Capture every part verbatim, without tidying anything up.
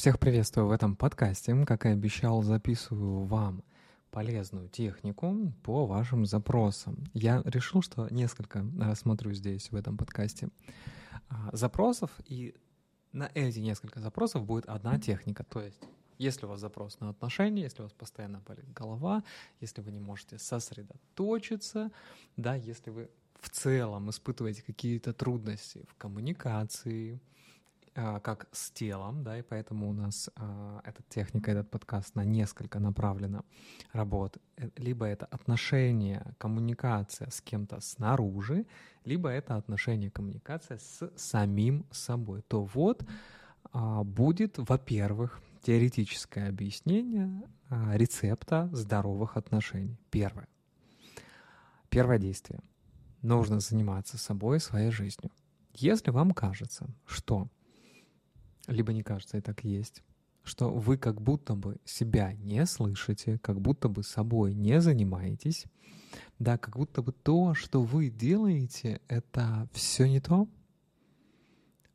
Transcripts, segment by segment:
Всех приветствую в этом подкасте. Как и обещал, записываю вам полезную технику по вашим запросам. Я решил, что несколько смотрю здесь, в этом подкасте, запросов, и на эти несколько запросов будет одна техника. То есть, если у вас запрос на отношения, если у вас постоянно болит голова, если вы не можете сосредоточиться, да, если вы в целом испытываете какие-то трудности в коммуникации, как с телом, да, и поэтому у нас а, эта техника, этот подкаст на несколько направлена работ. Либо это отношение, коммуникация с кем-то снаружи, либо это отношение, коммуникация с самим собой. То вот а, будет, во-первых, теоретическое объяснение а, рецепта здоровых отношений. Первое. Первое действие. Нужно заниматься собой, своей жизнью. Если вам кажется, что либо не кажется, и так есть, что вы как будто бы себя не слышите, как будто бы собой не занимаетесь, да, как будто бы то, что вы делаете, это все не то,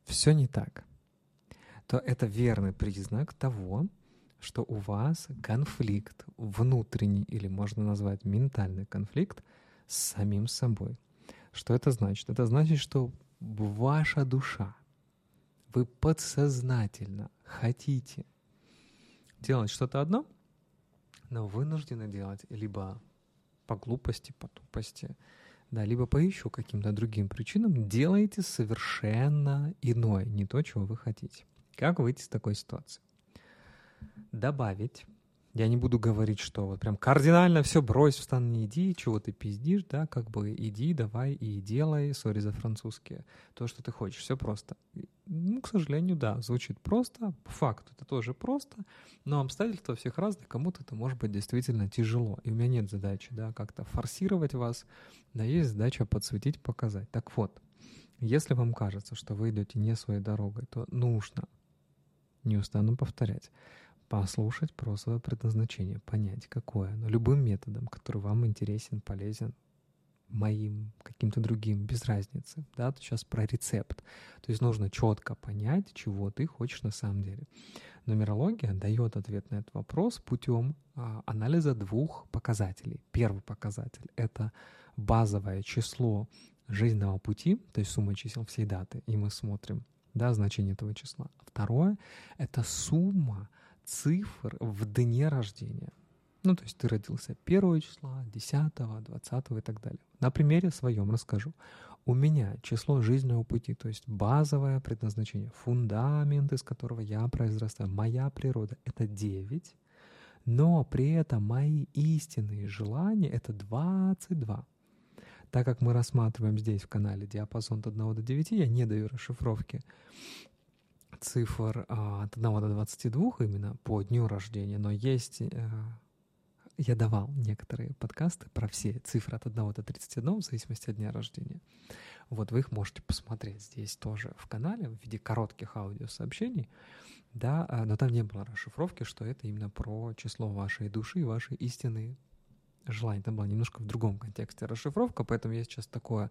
все не так, то это верный признак того, что у вас конфликт внутренний, или можно назвать ментальный конфликт с самим собой. Что это значит? Это значит, что ваша душа, вы подсознательно хотите делать что-то одно, но вынуждены делать либо по глупости, по тупости, да, либо по еще каким-то другим причинам делаете совершенно иное, не то, чего вы хотите. Как выйти из такой ситуации? Добавить. Я не буду говорить, что вот прям кардинально все брось, встань, не иди, чего ты пиздишь, да, как бы иди, давай и делай, сори за французские, то, что ты хочешь, все просто. Ну, к сожалению, да, звучит просто, по факту это тоже просто, но обстоятельства всех разных, кому-то это может быть действительно тяжело, и у меня нет задачи, да, как-то форсировать вас, да, есть задача подсветить, показать. Так вот, если вам кажется, что вы идете не своей дорогой, то нужно, не устану повторять, послушать про свое предназначение, понять, какое оно, любым методом, который вам интересен, полезен, моим, каким-то другим, без разницы. Да, сейчас про рецепт. То есть нужно четко понять, чего ты хочешь на самом деле. Нумерология дает ответ на этот вопрос путем а, анализа двух показателей. Первый показатель — это базовое число жизненного пути, то есть сумма чисел всей даты, и мы смотрим, да, значение этого числа. Второе — это сумма цифр в дне рождения. Ну, то есть ты родился первого числа, десятого, двадцатого и так далее. На примере своем расскажу. У меня число жизненного пути, то есть базовое предназначение, фундамент, из которого я произрастаю, моя природа — это девять, но при этом мои истинные желания — это двадцать два. Так как мы рассматриваем здесь в канале диапазон от одного до девяти, я не даю расшифровки цифр от одного до двадцати двух именно по дню рождения, но есть, я давал некоторые подкасты про все цифры от одного до тридцати одного в зависимости от дня рождения. Вот вы их можете посмотреть здесь тоже в канале в виде коротких аудиосообщений, да, но там не было расшифровки, что это именно про число вашей души, вашей истины, желание. Там было немножко в другом контексте расшифровка, поэтому я сейчас такое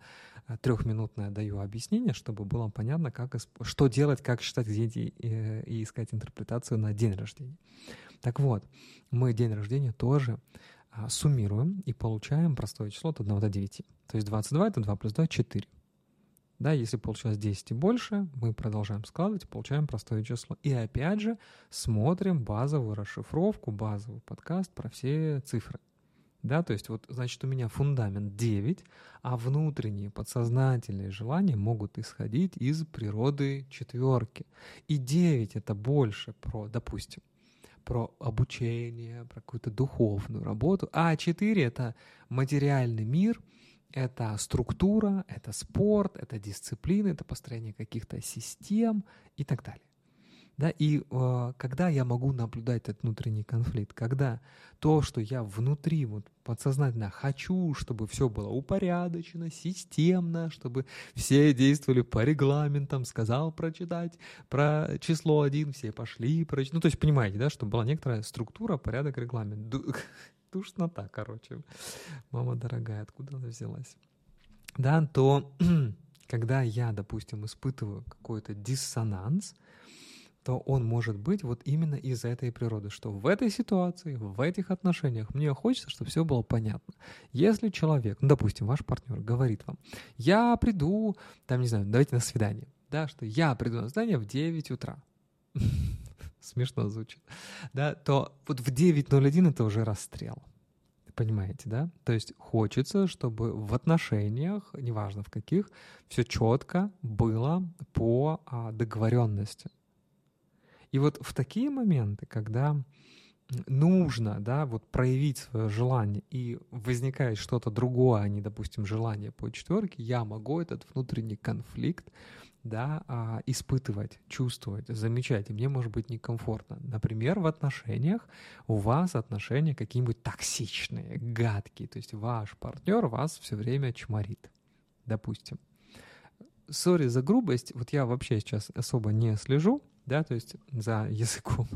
трехминутное даю объяснение, чтобы было понятно, как, что делать, как считать, где идти и искать интерпретацию на день рождения. Так вот, мы день рождения тоже суммируем и получаем простое число от одного до девяти. То есть двадцать два — это два плюс два — четыре. Да, если получилось десять и больше, мы продолжаем складывать, получаем простое число. И опять же смотрим базовую расшифровку, базовый подкаст про все цифры. Да, то есть вот, значит, у меня фундамент девять, а внутренние подсознательные желания могут исходить из природы четверки. И девять — это больше про, допустим, про обучение, про какую-то духовную работу, а четыре — это материальный мир, это структура, это спорт, это дисциплина, это построение каких-то систем и так далее. Да, и э, когда я могу наблюдать этот внутренний конфликт, когда то, что я внутри вот, подсознательно хочу, чтобы все было упорядочено, системно, чтобы все действовали по регламентам, сказал прочитать про число один, все пошли прочитать. Ну, то есть, понимаете, да, чтобы была некоторая структура, порядок, регламент. Душнота, короче. Мама дорогая, откуда она взялась? Да, то когда я, допустим, испытываю какой-то диссонанс, то он может быть вот именно из-за этой природы, что в этой ситуации, в этих отношениях мне хочется, чтобы все было понятно. Если человек, ну, допустим, ваш партнер говорит вам, я приду, там, не знаю, давайте на свидание, да, что я приду на свидание в девять утра. Смешно звучит, да, то вот в девять ноль один это уже расстрел. Понимаете, да? То есть хочется, чтобы в отношениях, неважно в каких, все четко было по договоренности. И вот в такие моменты, когда нужно, да, вот проявить свое желание и возникает что-то другое, а не, допустим, желание по четверке, я могу этот внутренний конфликт, да, испытывать, чувствовать, замечать, и мне может быть некомфортно. Например, в отношениях у вас отношения какие-нибудь токсичные, гадкие, то есть ваш партнер вас все время чморит, допустим. Сори за грубость, вот я вообще сейчас особо не слежу, да, то есть за языком.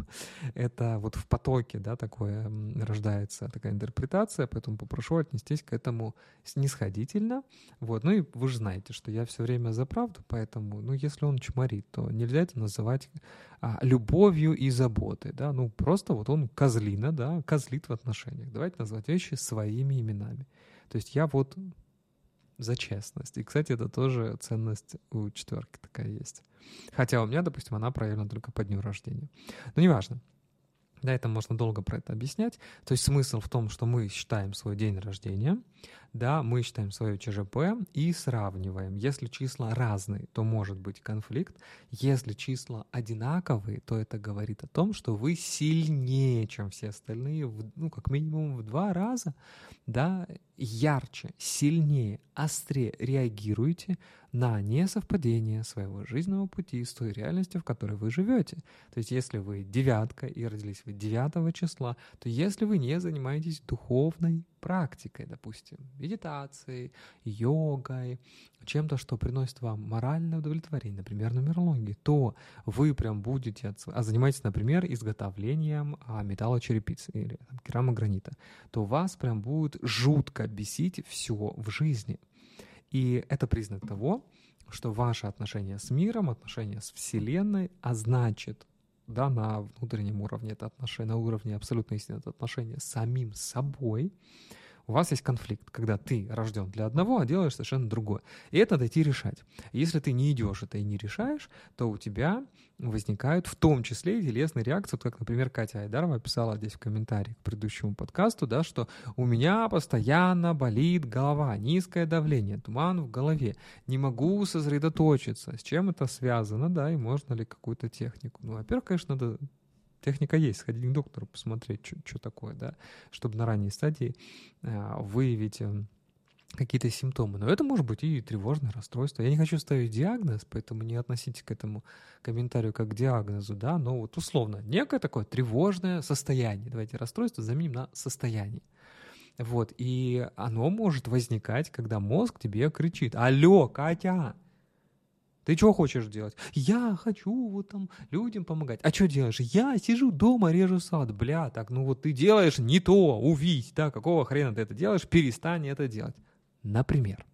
Это вот в потоке, да, такое рождается такая интерпретация, поэтому попрошу отнестись к этому снисходительно. Вот, ну и вы же знаете, что я все время за правду, поэтому, ну, если он чморит, то нельзя это называть а, любовью и заботой, да, ну, просто вот он козлина, да, козлит в отношениях. Давайте назвать вещи своими именами. То есть я вот за честность. И, кстати, это тоже ценность у четверки такая есть. Хотя у меня, допустим, она проявлена только по дню рождения. Но неважно. Да, это можно долго про это объяснять. То есть смысл в том, что мы считаем свой день рождения, да, мы считаем свое ЧЖП и сравниваем. Если числа разные, то может быть конфликт. Если числа одинаковые, то это говорит о том, что вы сильнее, чем все остальные, ну, как минимум в два раза, да, ярче, сильнее, острее реагируете на несовпадение своего жизненного пути с той реальностью, в которой вы живете. То есть если вы девятка и родились вы девятого числа, то если вы не занимаетесь духовной практикой, допустим, медитацией, йогой, чем-то, что приносит вам моральное удовлетворение, например, нумерологии, то вы прям будете, отс... а занимаетесь, например, изготовлением металлочерепицы или там, керамогранита, то вас прям будет жутко бесить все в жизни. И это признак того, что ваши отношения с миром, отношения с Вселенной, а значит, да, на внутреннем уровне, это отношение, на уровне абсолютной истины, это отношение с самим собой, у вас есть конфликт, когда ты рожден для одного, а делаешь совершенно другое. И это надо идти решать. Если ты не идешь это и не решаешь, то у тебя возникают в том числе и телесные реакции, вот как, например, Катя Айдарова писала здесь в комментарии к предыдущему подкасту, да, что «у меня постоянно болит голова, низкое давление, туман в голове, не могу сосредоточиться». С чем это связано, да, и можно ли какую-то технику? Ну, во-первых, конечно, надо... Техника есть, сходить к доктору, посмотреть, что такое, да, чтобы на ранней стадии э, выявить э, какие-то симптомы. Но это может быть и тревожное расстройство. Я не хочу ставить диагноз, поэтому не относитесь к этому комментарию как к диагнозу, да, но вот условно некое такое тревожное состояние. Давайте расстройство заменим на состояние. Вот, и оно может возникать, когда мозг тебе кричит: «Алло, Катя! Ты что хочешь делать?» «Я хочу вот там людям помогать». «А что делаешь?» «Я сижу дома, режу сад». «Бля, так, ну вот ты делаешь не то, увидь, да, какого хрена ты это делаешь, перестань это делать». Например.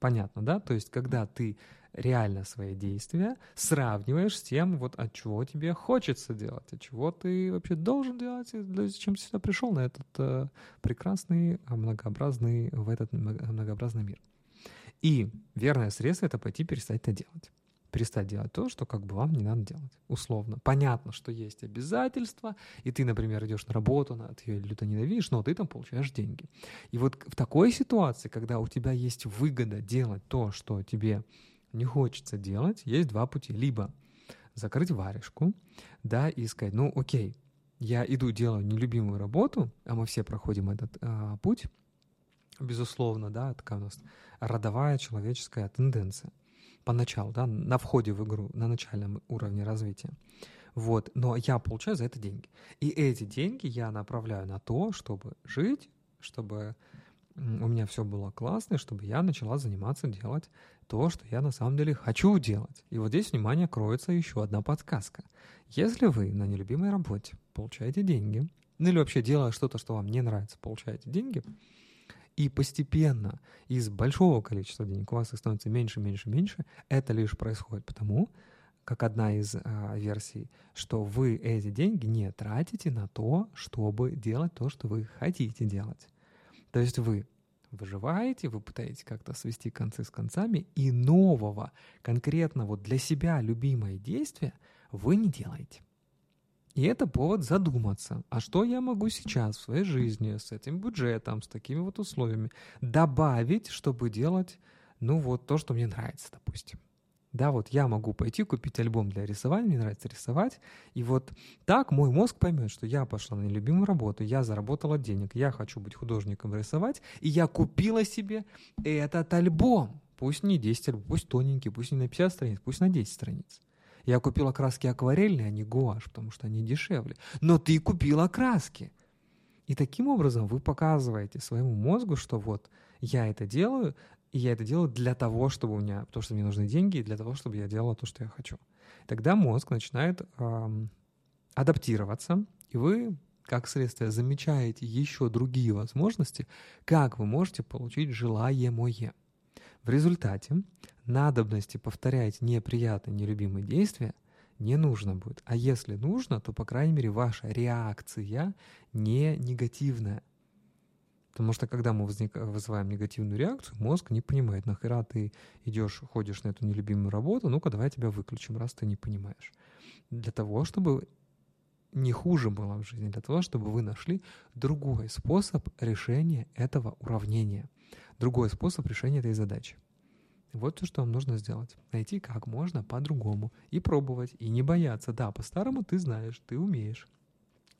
Понятно, да? То есть, когда ты реально свои действия сравниваешь с тем, вот от чего тебе хочется делать, от чего ты вообще должен делать, и зачем ты сюда пришел на этот э, прекрасный, многообразный, в этот многообразный мир. И верное средство — это пойти перестать это делать. Перестать делать то, что как бы вам не надо делать, условно. Понятно, что есть обязательства, и ты, например, идешь на работу, ты ее люто ненавидишь, но ты там получаешь деньги. И вот в такой ситуации, когда у тебя есть выгода делать то, что тебе не хочется делать, есть два пути. Либо закрыть варежку, да, и сказать: ну окей, я иду делаю нелюбимую работу, а мы все проходим этот а, путь. Безусловно, да, такая у нас родовая человеческая тенденция поначалу, да, на входе в игру, на начальном уровне развития. Вот, но я получаю за это деньги. И эти деньги я направляю на то, чтобы жить, чтобы у меня все было классно, чтобы я начала заниматься, делать то, что я на самом деле хочу делать. И вот здесь, внимание, кроется еще одна подсказка. Если вы на нелюбимой работе получаете деньги, ну или вообще делая что-то, что вам не нравится, получаете деньги, и постепенно из большого количества денег у вас их становится меньше, меньше, меньше, это лишь происходит потому, как одна из а, версий, что вы эти деньги не тратите на то, чтобы делать то, что вы хотите делать. То есть вы выживаете, вы пытаетесь как-то свести концы с концами, и нового, конкретно вот для себя любимое действие вы не делаете. И это повод задуматься, а что я могу сейчас в своей жизни с этим бюджетом, с такими вот условиями добавить, чтобы делать, ну вот то, что мне нравится, допустим. Да, вот я могу пойти купить альбом для рисования, мне нравится рисовать, и вот так мой мозг поймет, что я пошла на нелюбимую работу, я заработала денег, я хочу быть художником рисовать, и я купила себе этот альбом. Пусть не десять альбомов, пусть тоненький, пусть не на пятьдесят страниц, пусть на десять страниц. Я купила краски акварельные, а не гуашь, потому что они дешевле. Но ты купила краски. И таким образом вы показываете своему мозгу, что вот я это делаю, и я это делаю для того, чтобы у меня, потому что мне нужны деньги, и для того, чтобы я делала то, что я хочу. Тогда мозг начинает эм, адаптироваться, и вы, как следствие, замечаете еще другие возможности, как вы можете получить желаемое. В результате надобности повторять неприятные, нелюбимые действия не нужно будет. А если нужно, то, по крайней мере, ваша реакция не негативная. Потому что, когда мы возник... вызываем негативную реакцию, мозг не понимает, нахера ты идешь, ходишь на эту нелюбимую работу, ну-ка, давай тебя выключим, раз ты не понимаешь. Для того, чтобы не хуже было в жизни, для того, чтобы вы нашли другой способ решения этого уравнения, другой способ решения этой задачи. Вот все, что вам нужно сделать. Найти как можно по-другому. И пробовать, и не бояться. Да, по-старому ты знаешь, ты умеешь.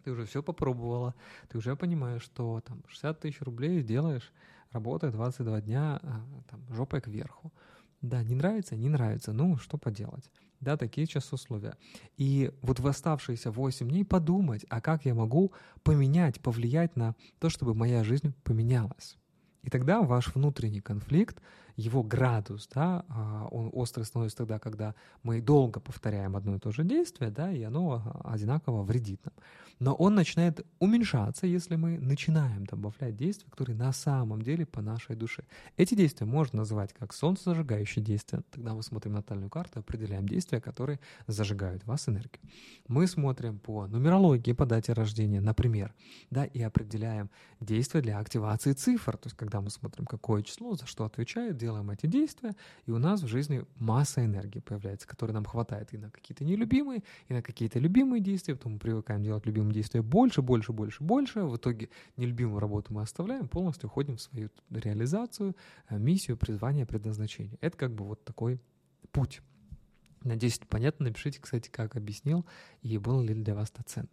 Ты уже все попробовала. Ты уже понимаешь, что там шестьдесят тысяч рублей делаешь, работая двадцать два дня там, жопой кверху. Да, не нравится? Не нравится. Ну, что поделать? Да, такие сейчас условия. И вот в оставшиеся восемь дней подумать, а как я могу поменять, повлиять на то, чтобы моя жизнь поменялась. И тогда ваш внутренний конфликт, его градус, да, он острый становится тогда, когда мы долго повторяем одно и то же действие, да, и оно одинаково вредит нам. Но он начинает уменьшаться, если мы начинаем добавлять действия, которые на самом деле по нашей душе. Эти действия можно называть как солнцезажигающие действия. Тогда мы смотрим натальную карту, определяем действия, которые зажигают в вас энергию. Мы смотрим по нумерологии, по дате рождения, например, да, и определяем действия для активации цифр. То есть когда мы смотрим, какое число, за что отвечает, делаем эти действия, и у нас в жизни масса энергии появляется, которой нам хватает и на какие-то нелюбимые, и на какие-то любимые действия, потом мы привыкаем делать любимые действия больше, больше, больше, больше, в итоге нелюбимую работу мы оставляем, полностью уходим в свою реализацию, миссию, призвание, предназначение. Это как бы вот такой путь. Надеюсь, понятно. Напишите, кстати, как объяснил, и было ли для вас это ценно.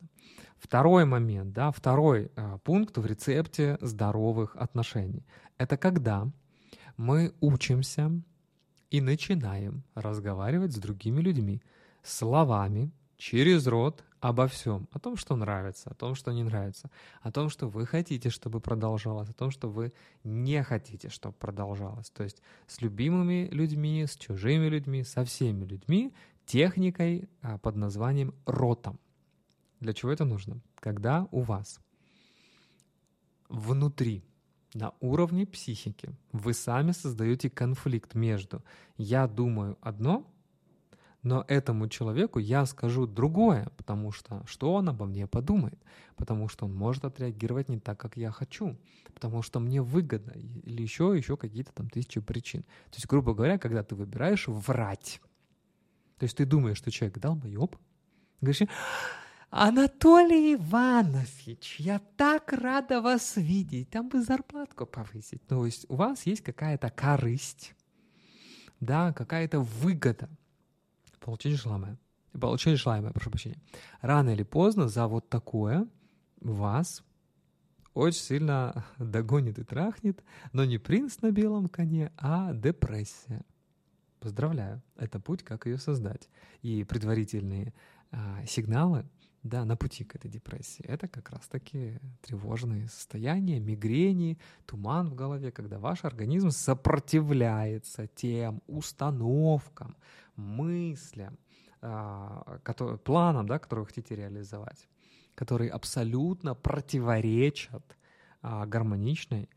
Второй момент, да, второй э, пункт в рецепте здоровых отношений. Это когда мы учимся и начинаем разговаривать с другими людьми словами через рот обо всем. О том, что нравится, о том, что не нравится, о том, что вы хотите, чтобы продолжалось, о том, что вы не хотите, чтобы продолжалось. То есть с любимыми людьми, с чужими людьми, со всеми людьми, техникой под названием ротом. Для чего это нужно? Когда у вас внутри, на уровне психики, вы сами создаете конфликт между «я думаю одно», но этому человеку я скажу другое, потому что что он обо мне подумает, потому что он может отреагировать не так, как я хочу, потому что мне выгодно, или еще, еще какие-то там тысячи причин. То есть, грубо говоря, когда ты выбираешь врать, то есть ты думаешь, что человек долбоеб, говоришь: Анатолий Иванович, я так рада вас видеть, там бы зарплатку повысить. То есть у вас есть какая-то корысть, да, какая-то выгода. Получить желаемое. Получить желаемое, прошу прощения. Рано или поздно за вот такое вас очень сильно догонит и трахнет, но не принц на белом коне, а депрессия. Поздравляю. Это путь, как ее создать. И предварительные а, сигналы, да, на пути к этой депрессии. Это как раз-таки тревожные состояния, мигрени, туман в голове, когда ваш организм сопротивляется тем установкам, мыслям, которые, планам, да, которые вы хотите реализовать, которые абсолютно противоречат гармоничной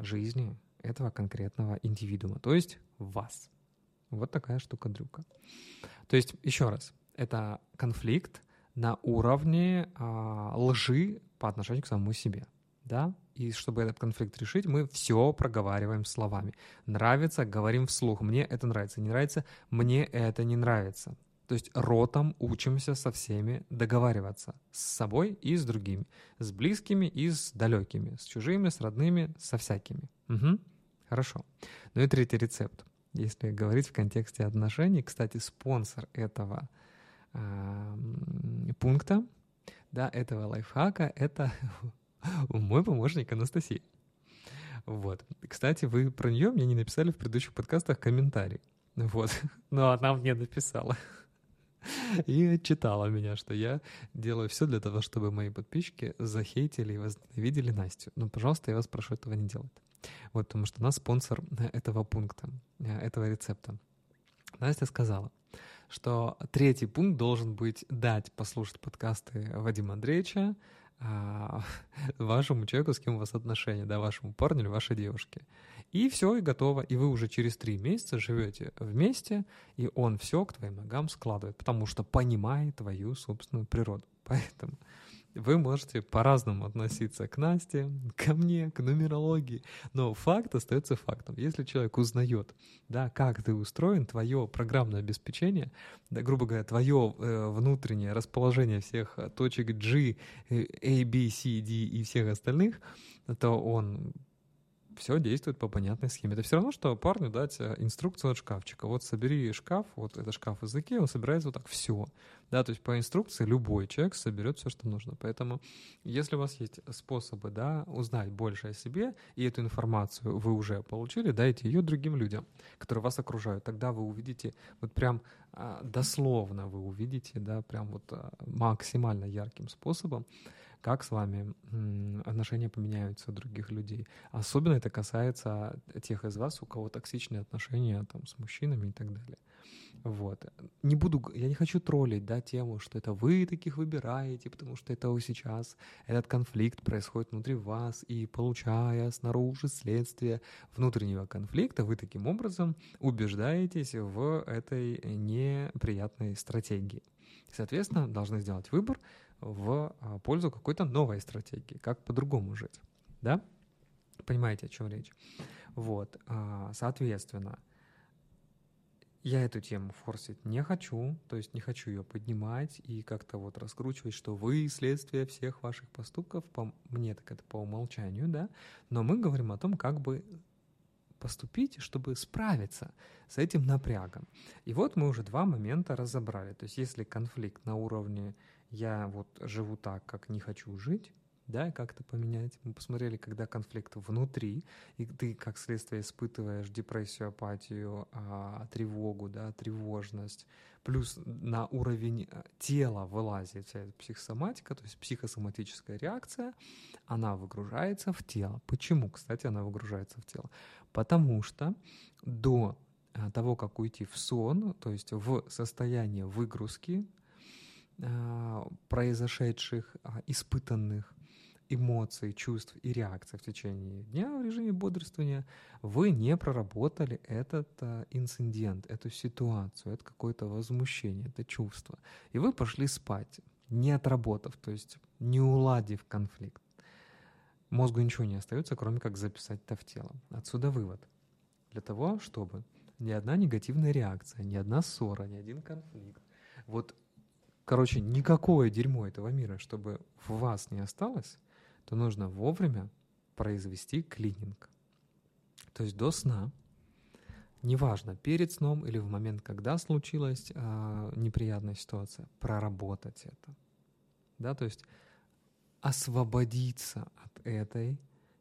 жизни этого конкретного индивидуума, то есть вас. Вот такая штука-дрюка. То есть, еще раз, это конфликт на уровне а, лжи по отношению к самому себе, да? И чтобы этот конфликт решить, мы все проговариваем словами. Нравится — говорим вслух. Мне это нравится, не нравится — мне это не нравится. То есть ротом учимся со всеми договариваться. С собой и с другими. С близкими и с далекими. С чужими, с родными, со всякими. Угу. Хорошо. Ну и третий рецепт. Если говорить в контексте отношений, кстати, спонсор этого э, пункта, да, этого лайфхака, это мой помощник Анастасия. Вот. Кстати, вы про нее мне не написали в предыдущих подкастах комментарий. Вот. Но она мне написала. И отчитала меня, что я делаю все для того, чтобы мои подписчики захейтили и возненавидели Настю. Но, пожалуйста, я вас прошу этого не делать. Вот, потому что она спонсор этого пункта, этого рецепта. Настя сказала, что третий пункт должен быть дать послушать подкасты Вадима Андреевича вашему человеку, с кем у вас отношения, да, вашему парню или вашей девушке. И все, и готово. И вы уже через три месяца живете вместе, и он все к твоим ногам складывает, потому что понимает твою собственную природу. Поэтому вы можете по-разному относиться к Насте, ко мне, к нумерологии, но факт остается фактом. Если человек узнает, да, как ты устроен, твое программное обеспечение, да, грубо говоря, твое э, внутреннее расположение всех точек G, A, B, C, D и всех остальных, то он все действует по понятной схеме. Это все равно, что парню дать инструкцию от шкафчика. Вот собери шкаф, вот это шкаф из Икеи, он собирает вот так все. Да, то есть по инструкции любой человек соберет все, что нужно. Поэтому если у вас есть способы, да, узнать больше о себе, и эту информацию вы уже получили, дайте ее другим людям, которые вас окружают. Тогда вы увидите, вот прям дословно вы увидите, да, прям вот максимально ярким способом, как с вами отношения поменяются у других людей. Особенно это касается тех из вас, у кого токсичные отношения там, с мужчинами и так далее. Вот. Не буду, я не хочу троллить, да, тему, что это вы таких выбираете, потому что это сейчас этот конфликт происходит внутри вас, и получая снаружи следствие внутреннего конфликта, вы таким образом убеждаетесь в этой неприятной стратегии. Соответственно, должны сделать выбор в пользу какой-то новой стратегии, как по-другому жить, да? Понимаете, о чем речь? Вот, соответственно, я эту тему форсить не хочу, то есть не хочу ее поднимать и как-то вот раскручивать, что вы следствие всех ваших поступков, по мне так это по умолчанию, да, но мы говорим о том, как бы поступить, чтобы справиться с этим напрягом. И вот мы уже два момента разобрали. То есть если конфликт на уровне «я вот живу так, как не хочу жить», да, и как это поменять, мы посмотрели, когда конфликт внутри, и ты как следствие испытываешь депрессию, апатию, тревогу, да, тревожность, плюс на уровень тела вылазит вся эта психосоматика, то есть психосоматическая реакция, она выгружается в тело. Почему, кстати, она выгружается в тело? Потому что до того, как уйти в сон, то есть в состояние выгрузки произошедших, испытанных эмоций, чувств и реакций в течение дня в режиме бодрствования, вы не проработали этот инцидент, эту ситуацию, это какое-то возмущение, это чувство. И вы пошли спать, не отработав, то есть не уладив конфликт. Мозгу ничего не остается, кроме как записать это в тело. Отсюда вывод. Для того, чтобы ни одна негативная реакция, ни одна ссора, ни один конфликт, вот, короче, никакое дерьмо этого мира, чтобы в вас не осталось, то нужно вовремя произвести клининг. То есть до сна, неважно, перед сном или в момент, когда случилась э, неприятная ситуация, проработать это. Да, то есть освободиться от этой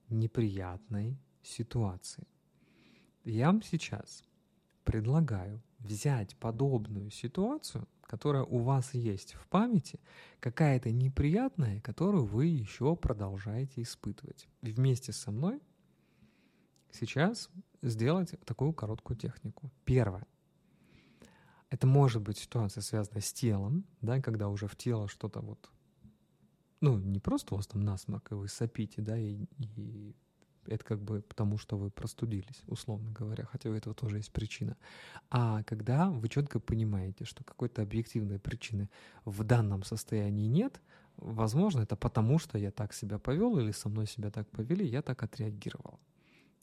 неприятной ситуации. Я вам сейчас предлагаю взять подобную ситуацию, которая у вас есть в памяти, какая-то неприятная, которую вы еще продолжаете испытывать. И вместе со мной сейчас сделать такую короткую технику. Первое. Это может быть ситуация, связанная с телом, да, когда уже в тело что-то вот, ну, не просто у вас там насморк, и вы сопите, да, и, и Это как бы потому, что вы простудились, условно говоря, хотя у этого тоже есть причина. А когда вы четко понимаете, что какой-то объективной причины в данном состоянии нет, возможно, это потому, что я так себя повел или со мной себя так повели, я так отреагировал.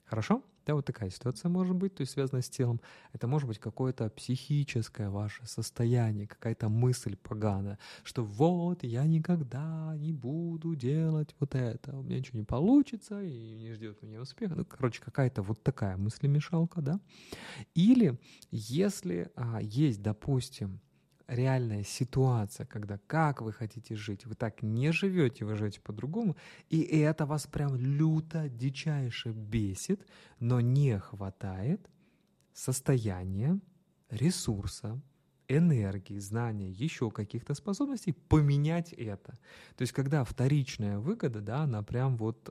Хорошо? Да, вот такая ситуация может быть, то есть связанная с телом. Это может быть какое-то психическое ваше состояние, какая-то мысль поганая, что вот я никогда не буду делать вот это, у меня ничего не получится, и не ждет меня успеха. Ну, короче, какая-то вот такая мыслемешалка, да? Или если а, есть, допустим, реальная ситуация, когда как вы хотите жить, вы так не живете, вы живете по-другому, и это вас прям люто, дичайше бесит, но не хватает состояния, ресурса, энергии, знания, еще каких-то способностей поменять это. То есть когда вторичная выгода, да, она прям вот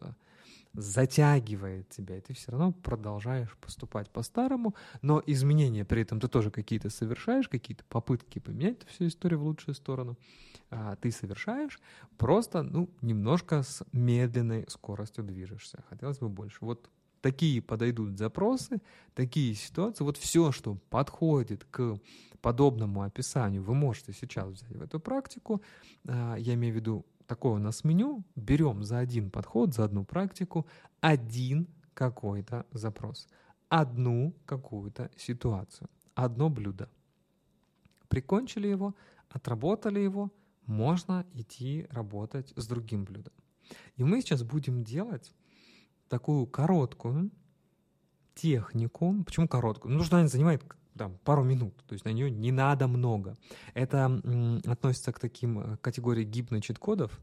затягивает тебя, и ты все равно продолжаешь поступать по-старому, но изменения при этом ты тоже какие-то совершаешь, какие-то попытки поменять эту всю историю в лучшую сторону, а ты совершаешь, просто, ну, немножко с медленной скоростью движешься, хотелось бы больше. Вот такие подойдут запросы, такие ситуации, вот все, что подходит к подобному описанию, вы можете сейчас взять в эту практику, я имею в виду, такое у нас меню, берем за один подход, за одну практику, один какой-то запрос, одну какую-то ситуацию, одно блюдо. Прикончили его, отработали его, можно идти работать с другим блюдом. И мы сейчас будем делать такую короткую технику. Почему короткую? Ну, что она занимает там, пару минут, то есть на нее не надо много. Это м, относится к таким категории гипночит-кодов,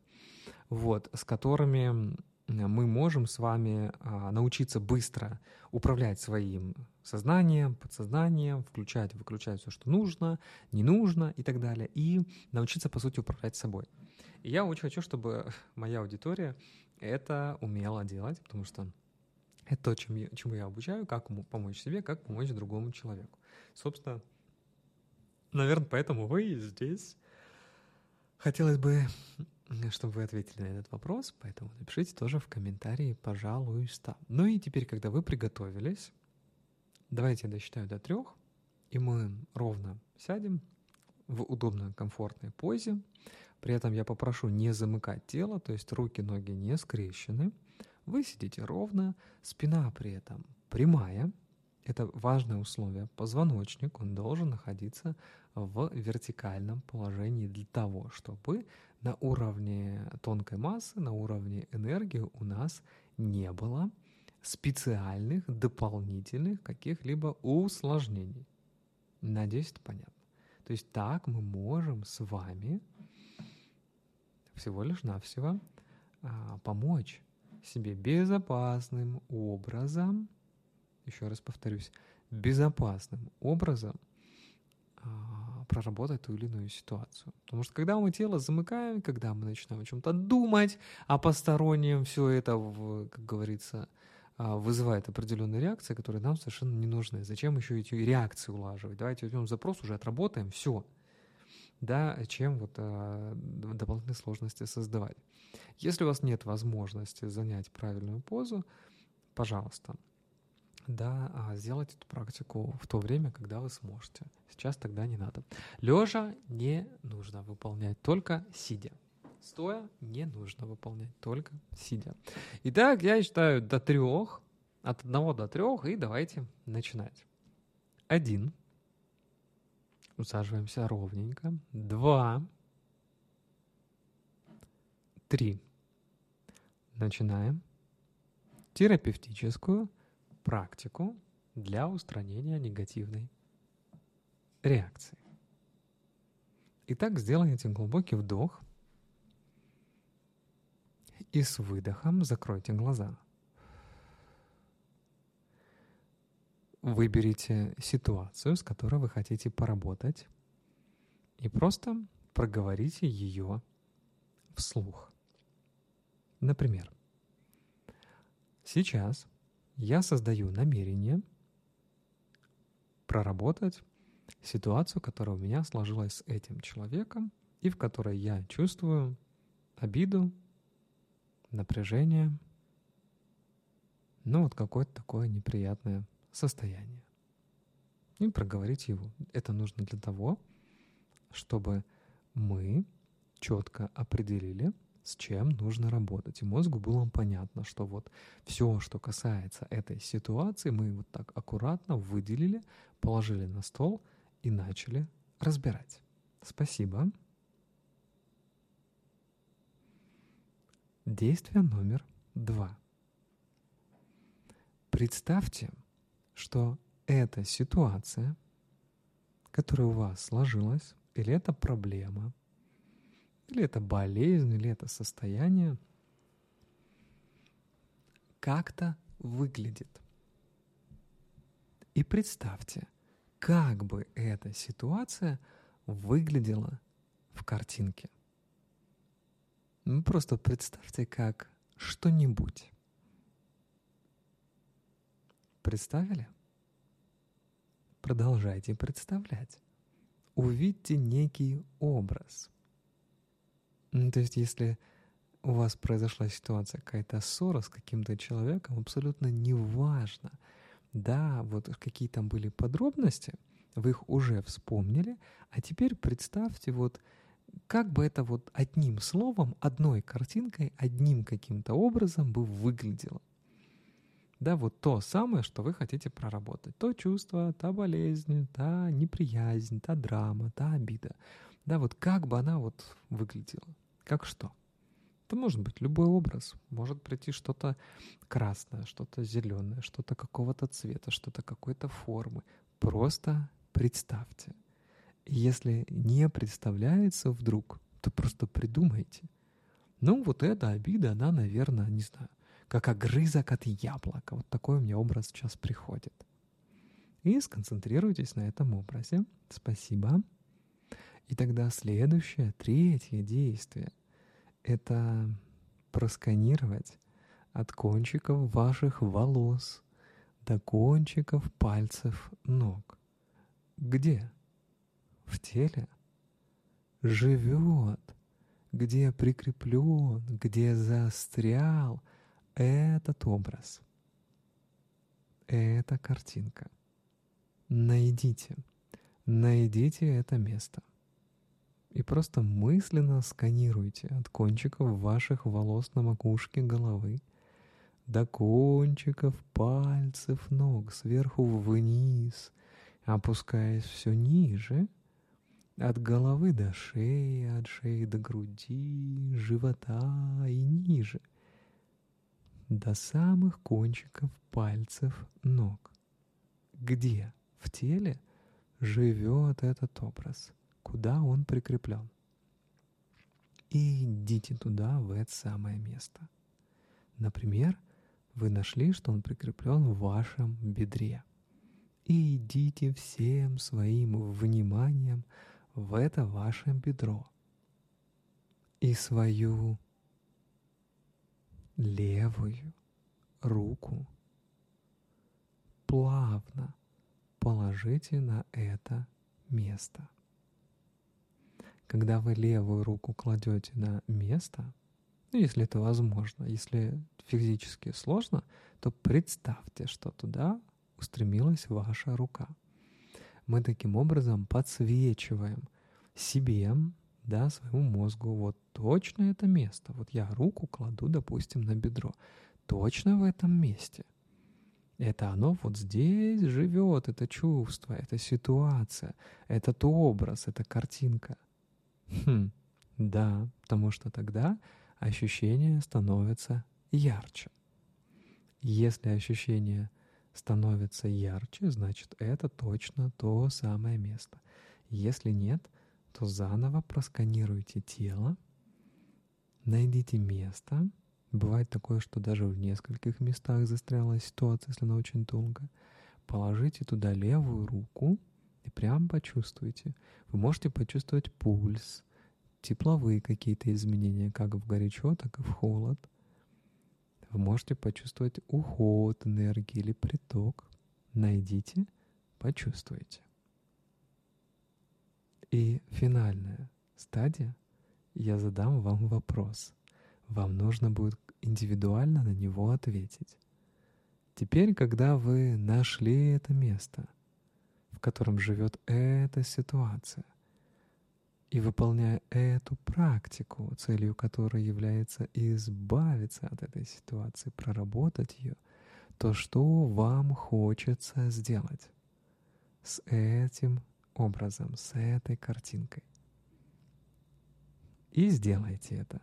вот, с которыми мы можем с вами а, научиться быстро управлять своим сознанием, подсознанием, включать, выключать все, что нужно, не нужно и так далее, и научиться, по сути, управлять собой. И я очень хочу, чтобы моя аудитория это умела делать, потому что это то, чем я, чему я обучаю, как помочь себе, как помочь другому человеку. Собственно, наверное, поэтому вы здесь. Хотелось бы, чтобы вы ответили на этот вопрос, поэтому напишите тоже в комментарии, пожалуйста. Ну и теперь, когда вы приготовились, давайте я досчитаю до трех, и мы ровно сядем в удобной, комфортной позе. При этом я попрошу не замыкать тело, то есть руки, ноги не скрещены. Вы сидите ровно, спина при этом прямая. Это важное условие. Позвоночник, он должен находиться в вертикальном положении для того, чтобы на уровне тонкой массы, на уровне энергии у нас не было специальных, дополнительных каких-либо усложнений. Надеюсь, это понятно. То есть так мы можем с вами всего лишь навсего а, помочь себе безопасным образом, еще раз повторюсь, безопасным образом а, проработать ту или иную ситуацию. Потому что когда мы тело замыкаем, когда мы начинаем о чем-то думать, о постороннем, все это, как говорится, вызывает определенные реакции, которые нам совершенно не нужны. Зачем еще эти реакции улаживать? Давайте возьмем запрос, уже отработаем, все. Да, чем вот а, дополнительные сложности создавать. Если у вас нет возможности занять правильную позу, пожалуйста, да, а, сделайте эту практику в то время, когда вы сможете. Сейчас тогда не надо. Лежа не нужно выполнять, только сидя. Стоя не нужно выполнять, только сидя. Итак, я считаю до трех, от одного до трех, и давайте начинать. Один. Усаживаемся ровненько. Два. Три. Начинаем терапевтическую практику для устранения негативной реакции. Итак, сделайте глубокий вдох и с выдохом закройте глаза. Выберите ситуацию, с которой вы хотите поработать, и просто проговорите ее вслух. Например, сейчас я создаю намерение проработать ситуацию, которая у меня сложилась с этим человеком, и в которой я чувствую обиду, напряжение, ну вот какое-то такое неприятное состояние. И проговорить его. Это нужно для того, чтобы мы четко определили, с чем нужно работать. И мозгу было понятно, что вот все, что касается этой ситуации, мы вот так аккуратно выделили, положили на стол и начали разбирать. Спасибо. Действие номер два. Представьте, что эта ситуация, которая у вас сложилась, или это проблема, или это болезнь, или это состояние, как-то выглядит. И представьте, как бы эта ситуация выглядела в картинке. Ну, просто представьте, как что-нибудь. Представили? Продолжайте представлять. Увидьте некий образ. Ну, то есть, если у вас произошла ситуация, какая-то ссора с каким-то человеком, абсолютно неважно, да, вот какие там были подробности, вы их уже вспомнили, а теперь представьте, вот как бы это вот одним словом, одной картинкой, одним каким-то образом бы выглядело. Да, вот то самое, что вы хотите проработать. То чувство, та болезнь, та неприязнь, та драма, та обида. Да, вот как бы она вот выглядела. Как что? Это может быть любой образ. Может прийти что-то красное, что-то зеленое, что-то какого-то цвета, что-то какой-то формы. Просто представьте. Если не представляется вдруг, то просто придумайте. Ну, вот эта обида, она, наверное, не знаю, как огрызок от яблока. Вот такой у меня образ сейчас приходит. И сконцентрируйтесь на этом образе. Спасибо. И тогда следующее, третье действие — это просканировать от кончиков ваших волос до кончиков пальцев ног. Где в теле живет, где прикреплен, где застрял этот образ, эта картинка. Найдите, найдите это место. И просто мысленно сканируйте от кончиков ваших волос на макушке головы до кончиков пальцев ног, сверху вниз, опускаясь все ниже, от головы до шеи, от шеи до груди, живота и ниже, до самых кончиков пальцев ног. Где в теле живет этот образ? Куда он прикреплен? И идите туда, в это самое место. Например, вы нашли, что он прикреплен в вашем бедре. И идите всем своим вниманием в это ваше бедро. И свою левую руку плавно положите на это место. Когда вы левую руку кладете на место, ну, если это возможно, если физически сложно, то представьте, что туда устремилась ваша рука. Мы таким образом подсвечиваем себе, да, своему мозгу, вот точно это место. Вот я руку кладу, допустим, на бедро. Точно в этом месте. Это оно вот здесь живет, это чувство, это ситуация, этот образ, эта картинка. Хм, да, потому что тогда ощущения становятся ярче. Если ощущение становится ярче, значит, это точно то самое место. Если нет, то заново просканируйте тело, найдите место. Бывает такое, что даже в нескольких местах застряла ситуация, если она очень долго. Положите туда левую руку и прям почувствуйте. Вы можете почувствовать пульс, тепловые какие-то изменения, как в горячо, так и в холод. Вы можете почувствовать уход энергии или приток. Найдите, почувствуйте. И финальная стадия. Я задам вам вопрос. Вам нужно будет индивидуально на него ответить. Теперь, когда вы нашли это место, в котором живет эта ситуация, и выполняя эту практику, целью которой является избавиться от этой ситуации, проработать ее, то что вам хочется сделать с этим образом, с этой картинкой? И сделайте это.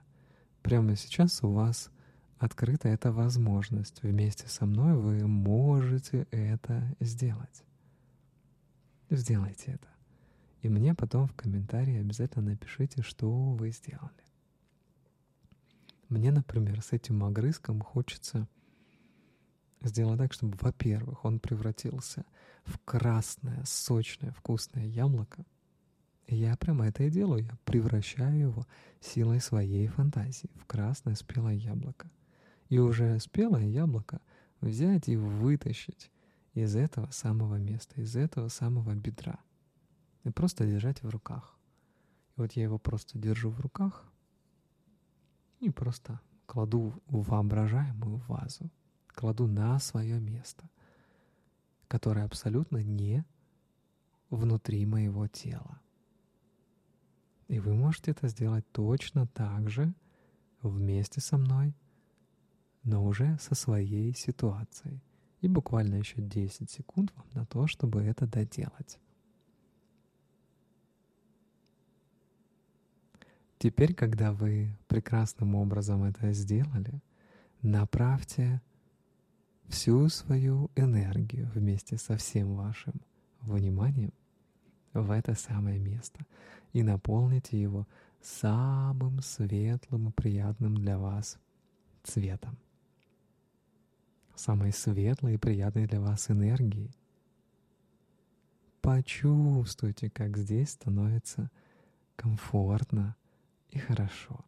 Прямо сейчас у вас открыта эта возможность. Вместе со мной вы можете это сделать. Сделайте это. И мне потом в комментарии обязательно напишите, что вы сделали. Мне, например, с этим огрызком хочется сделать так, чтобы, во-первых, он превратился в красное, сочное, вкусное яблоко. И я прямо это и делаю. Я превращаю его силой своей фантазии в красное спелое яблоко. И уже спелое яблоко взять и вытащить из этого самого места, из этого самого бедра. И просто держать в руках. И вот я его просто держу в руках и просто кладу в воображаемую вазу. Кладу на свое место, которое абсолютно не внутри моего тела. И вы можете это сделать точно так же вместе со мной, но уже со своей ситуацией. И буквально еще десять секунд вам на то, чтобы это доделать. Теперь, когда вы прекрасным образом это сделали, направьте всю свою энергию вместе со всем вашим вниманием в это самое место и наполните его самым светлым и приятным для вас цветом, самой светлой и приятной для вас энергией. Почувствуйте, как здесь становится комфортно и хорошо.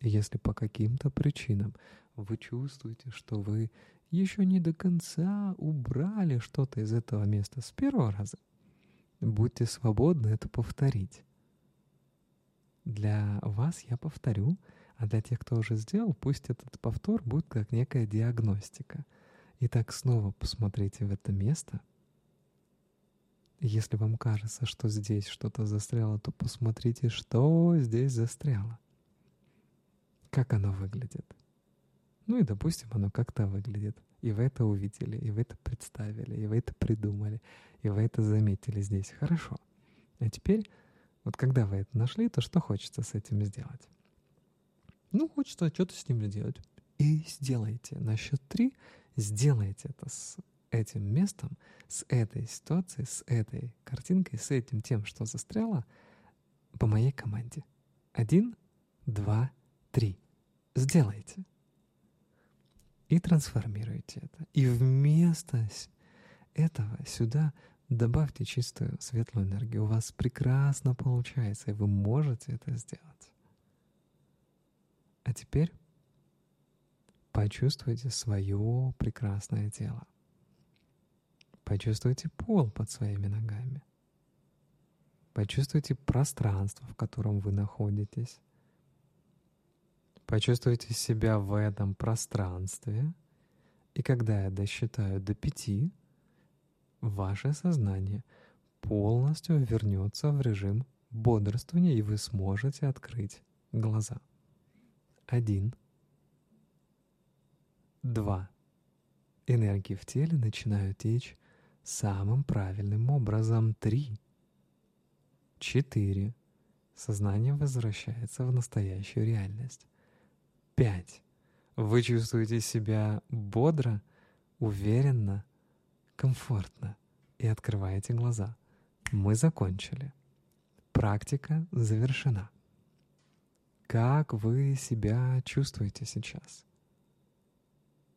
И если по каким-то причинам вы чувствуете, что вы еще не до конца убрали что-то из этого места с первого раза, будьте свободны это повторить. Для вас я повторю, а для тех, кто уже сделал, пусть этот повтор будет как некая диагностика. Итак, снова посмотрите в это место. Если вам кажется, что здесь что-то застряло, то посмотрите, что здесь застряло. Как оно выглядит. Ну и, допустим, оно как-то выглядит. И вы это увидели, и вы это представили, и вы это придумали, и вы это заметили здесь. Хорошо. А теперь, вот когда вы это нашли, то что хочется с этим сделать? Ну, хочется что-то с ним сделать. И сделайте. На счет три сделайте это с этим местом, с этой ситуацией, с этой картинкой, с этим тем, что застряло, по моей команде. Один, два, три. Сделайте. И трансформируйте это. И вместо этого сюда добавьте чистую светлую энергию. У вас прекрасно получается, и вы можете это сделать. А теперь почувствуйте свое прекрасное тело. Почувствуйте пол под своими ногами. Почувствуйте пространство, в котором вы находитесь. Почувствуйте себя в этом пространстве, и когда я досчитаю до пяти, ваше сознание полностью вернется в режим бодрствования, и вы сможете открыть глаза. Один, два. Энергии в теле начинают течь самым правильным образом. Три, четыре. Сознание возвращается в настоящую реальность. Пять. Вы чувствуете себя бодро, уверенно, комфортно и открываете глаза. Мы закончили. Практика завершена. Как вы себя чувствуете сейчас?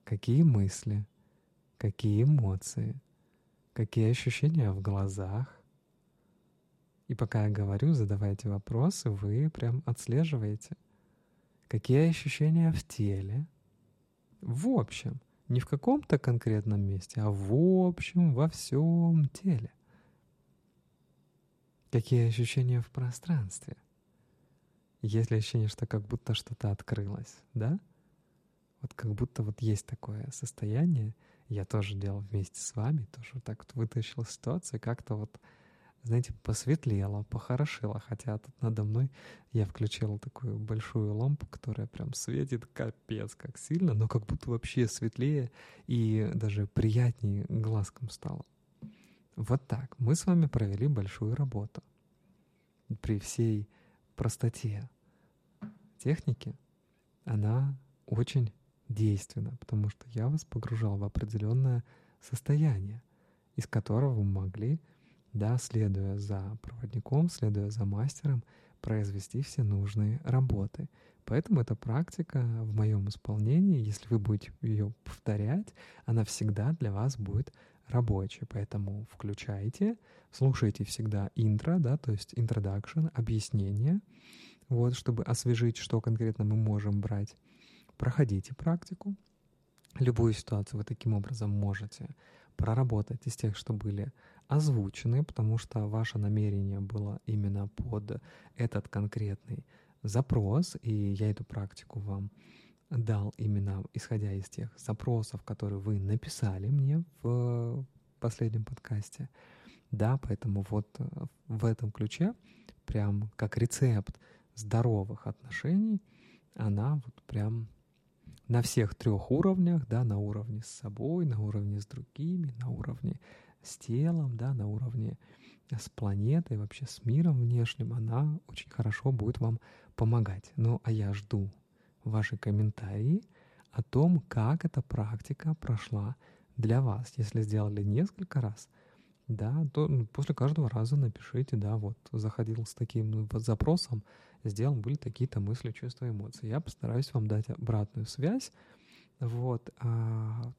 Какие мысли, какие эмоции, какие ощущения в глазах? И пока я говорю, задавайте вопросы, вы прям отслеживаете. Какие ощущения в теле? В общем, не в каком-то конкретном месте, а в общем, во всем теле. Какие ощущения в пространстве? Есть ли ощущение, что как будто что-то открылось, да? Вот как будто вот есть такое состояние, я тоже делал вместе с вами, тоже вот так вот вытащил ситуацию, как-то вот, знаете, посветлело, похорошило. Хотя тут надо мной я включил такую большую лампу, которая прям светит капец как сильно, но как будто вообще светлее и даже приятнее глазкам стало. Вот так. Мы с вами провели большую работу. При всей простоте техники она очень действенна, потому что я вас погружал в определенное состояние, из которого вы могли, да, следуя за проводником, следуя за мастером, произвести все нужные работы. Поэтому эта практика в моем исполнении, если вы будете ее повторять, она всегда для вас будет рабочей. Поэтому включайте, слушайте всегда интро, да, то есть introduction, объяснение, вот, чтобы освежить, что конкретно мы можем брать. Проходите практику. Любую ситуацию вы таким образом можете проработать из тех, что были озвучены, потому что ваше намерение было именно под этот конкретный запрос, и я эту практику вам дал именно исходя из тех запросов, которые вы написали мне в последнем подкасте. Да, поэтому вот в этом ключе, прям как рецепт здоровых отношений, она вот прям на всех трех уровнях, да, на уровне с собой, на уровне с другими, на уровне с телом, да, на уровне с планетой, вообще с миром внешним, она очень хорошо будет вам помогать. Ну, а я жду ваши комментарии о том, как эта практика прошла для вас. Если сделали несколько раз, да, то после каждого раза напишите, да, вот, заходил с таким вот запросом, сделал, были такие-то мысли, чувства, эмоции. Я постараюсь вам дать обратную связь, вот, а,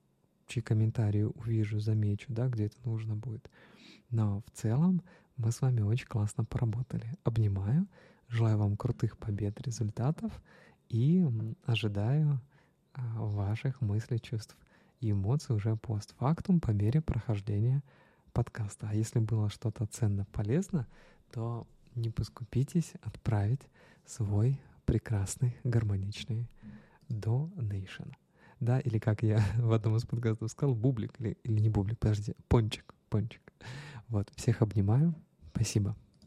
чьи комментарии увижу, замечу, да, где это нужно будет. Но в целом мы с вами очень классно поработали. Обнимаю, желаю вам крутых побед, результатов и ожидаю а, ваших мыслей, чувств и эмоций уже постфактум по мере прохождения подкаста. А если было что-то ценно, полезно, то не поскупитесь отправить свой прекрасный гармоничный донейшн. Да, или как я в одном из подкастов сказал, бублик или, или не бублик, подожди, пончик, пончик. Вот, всех обнимаю, спасибо.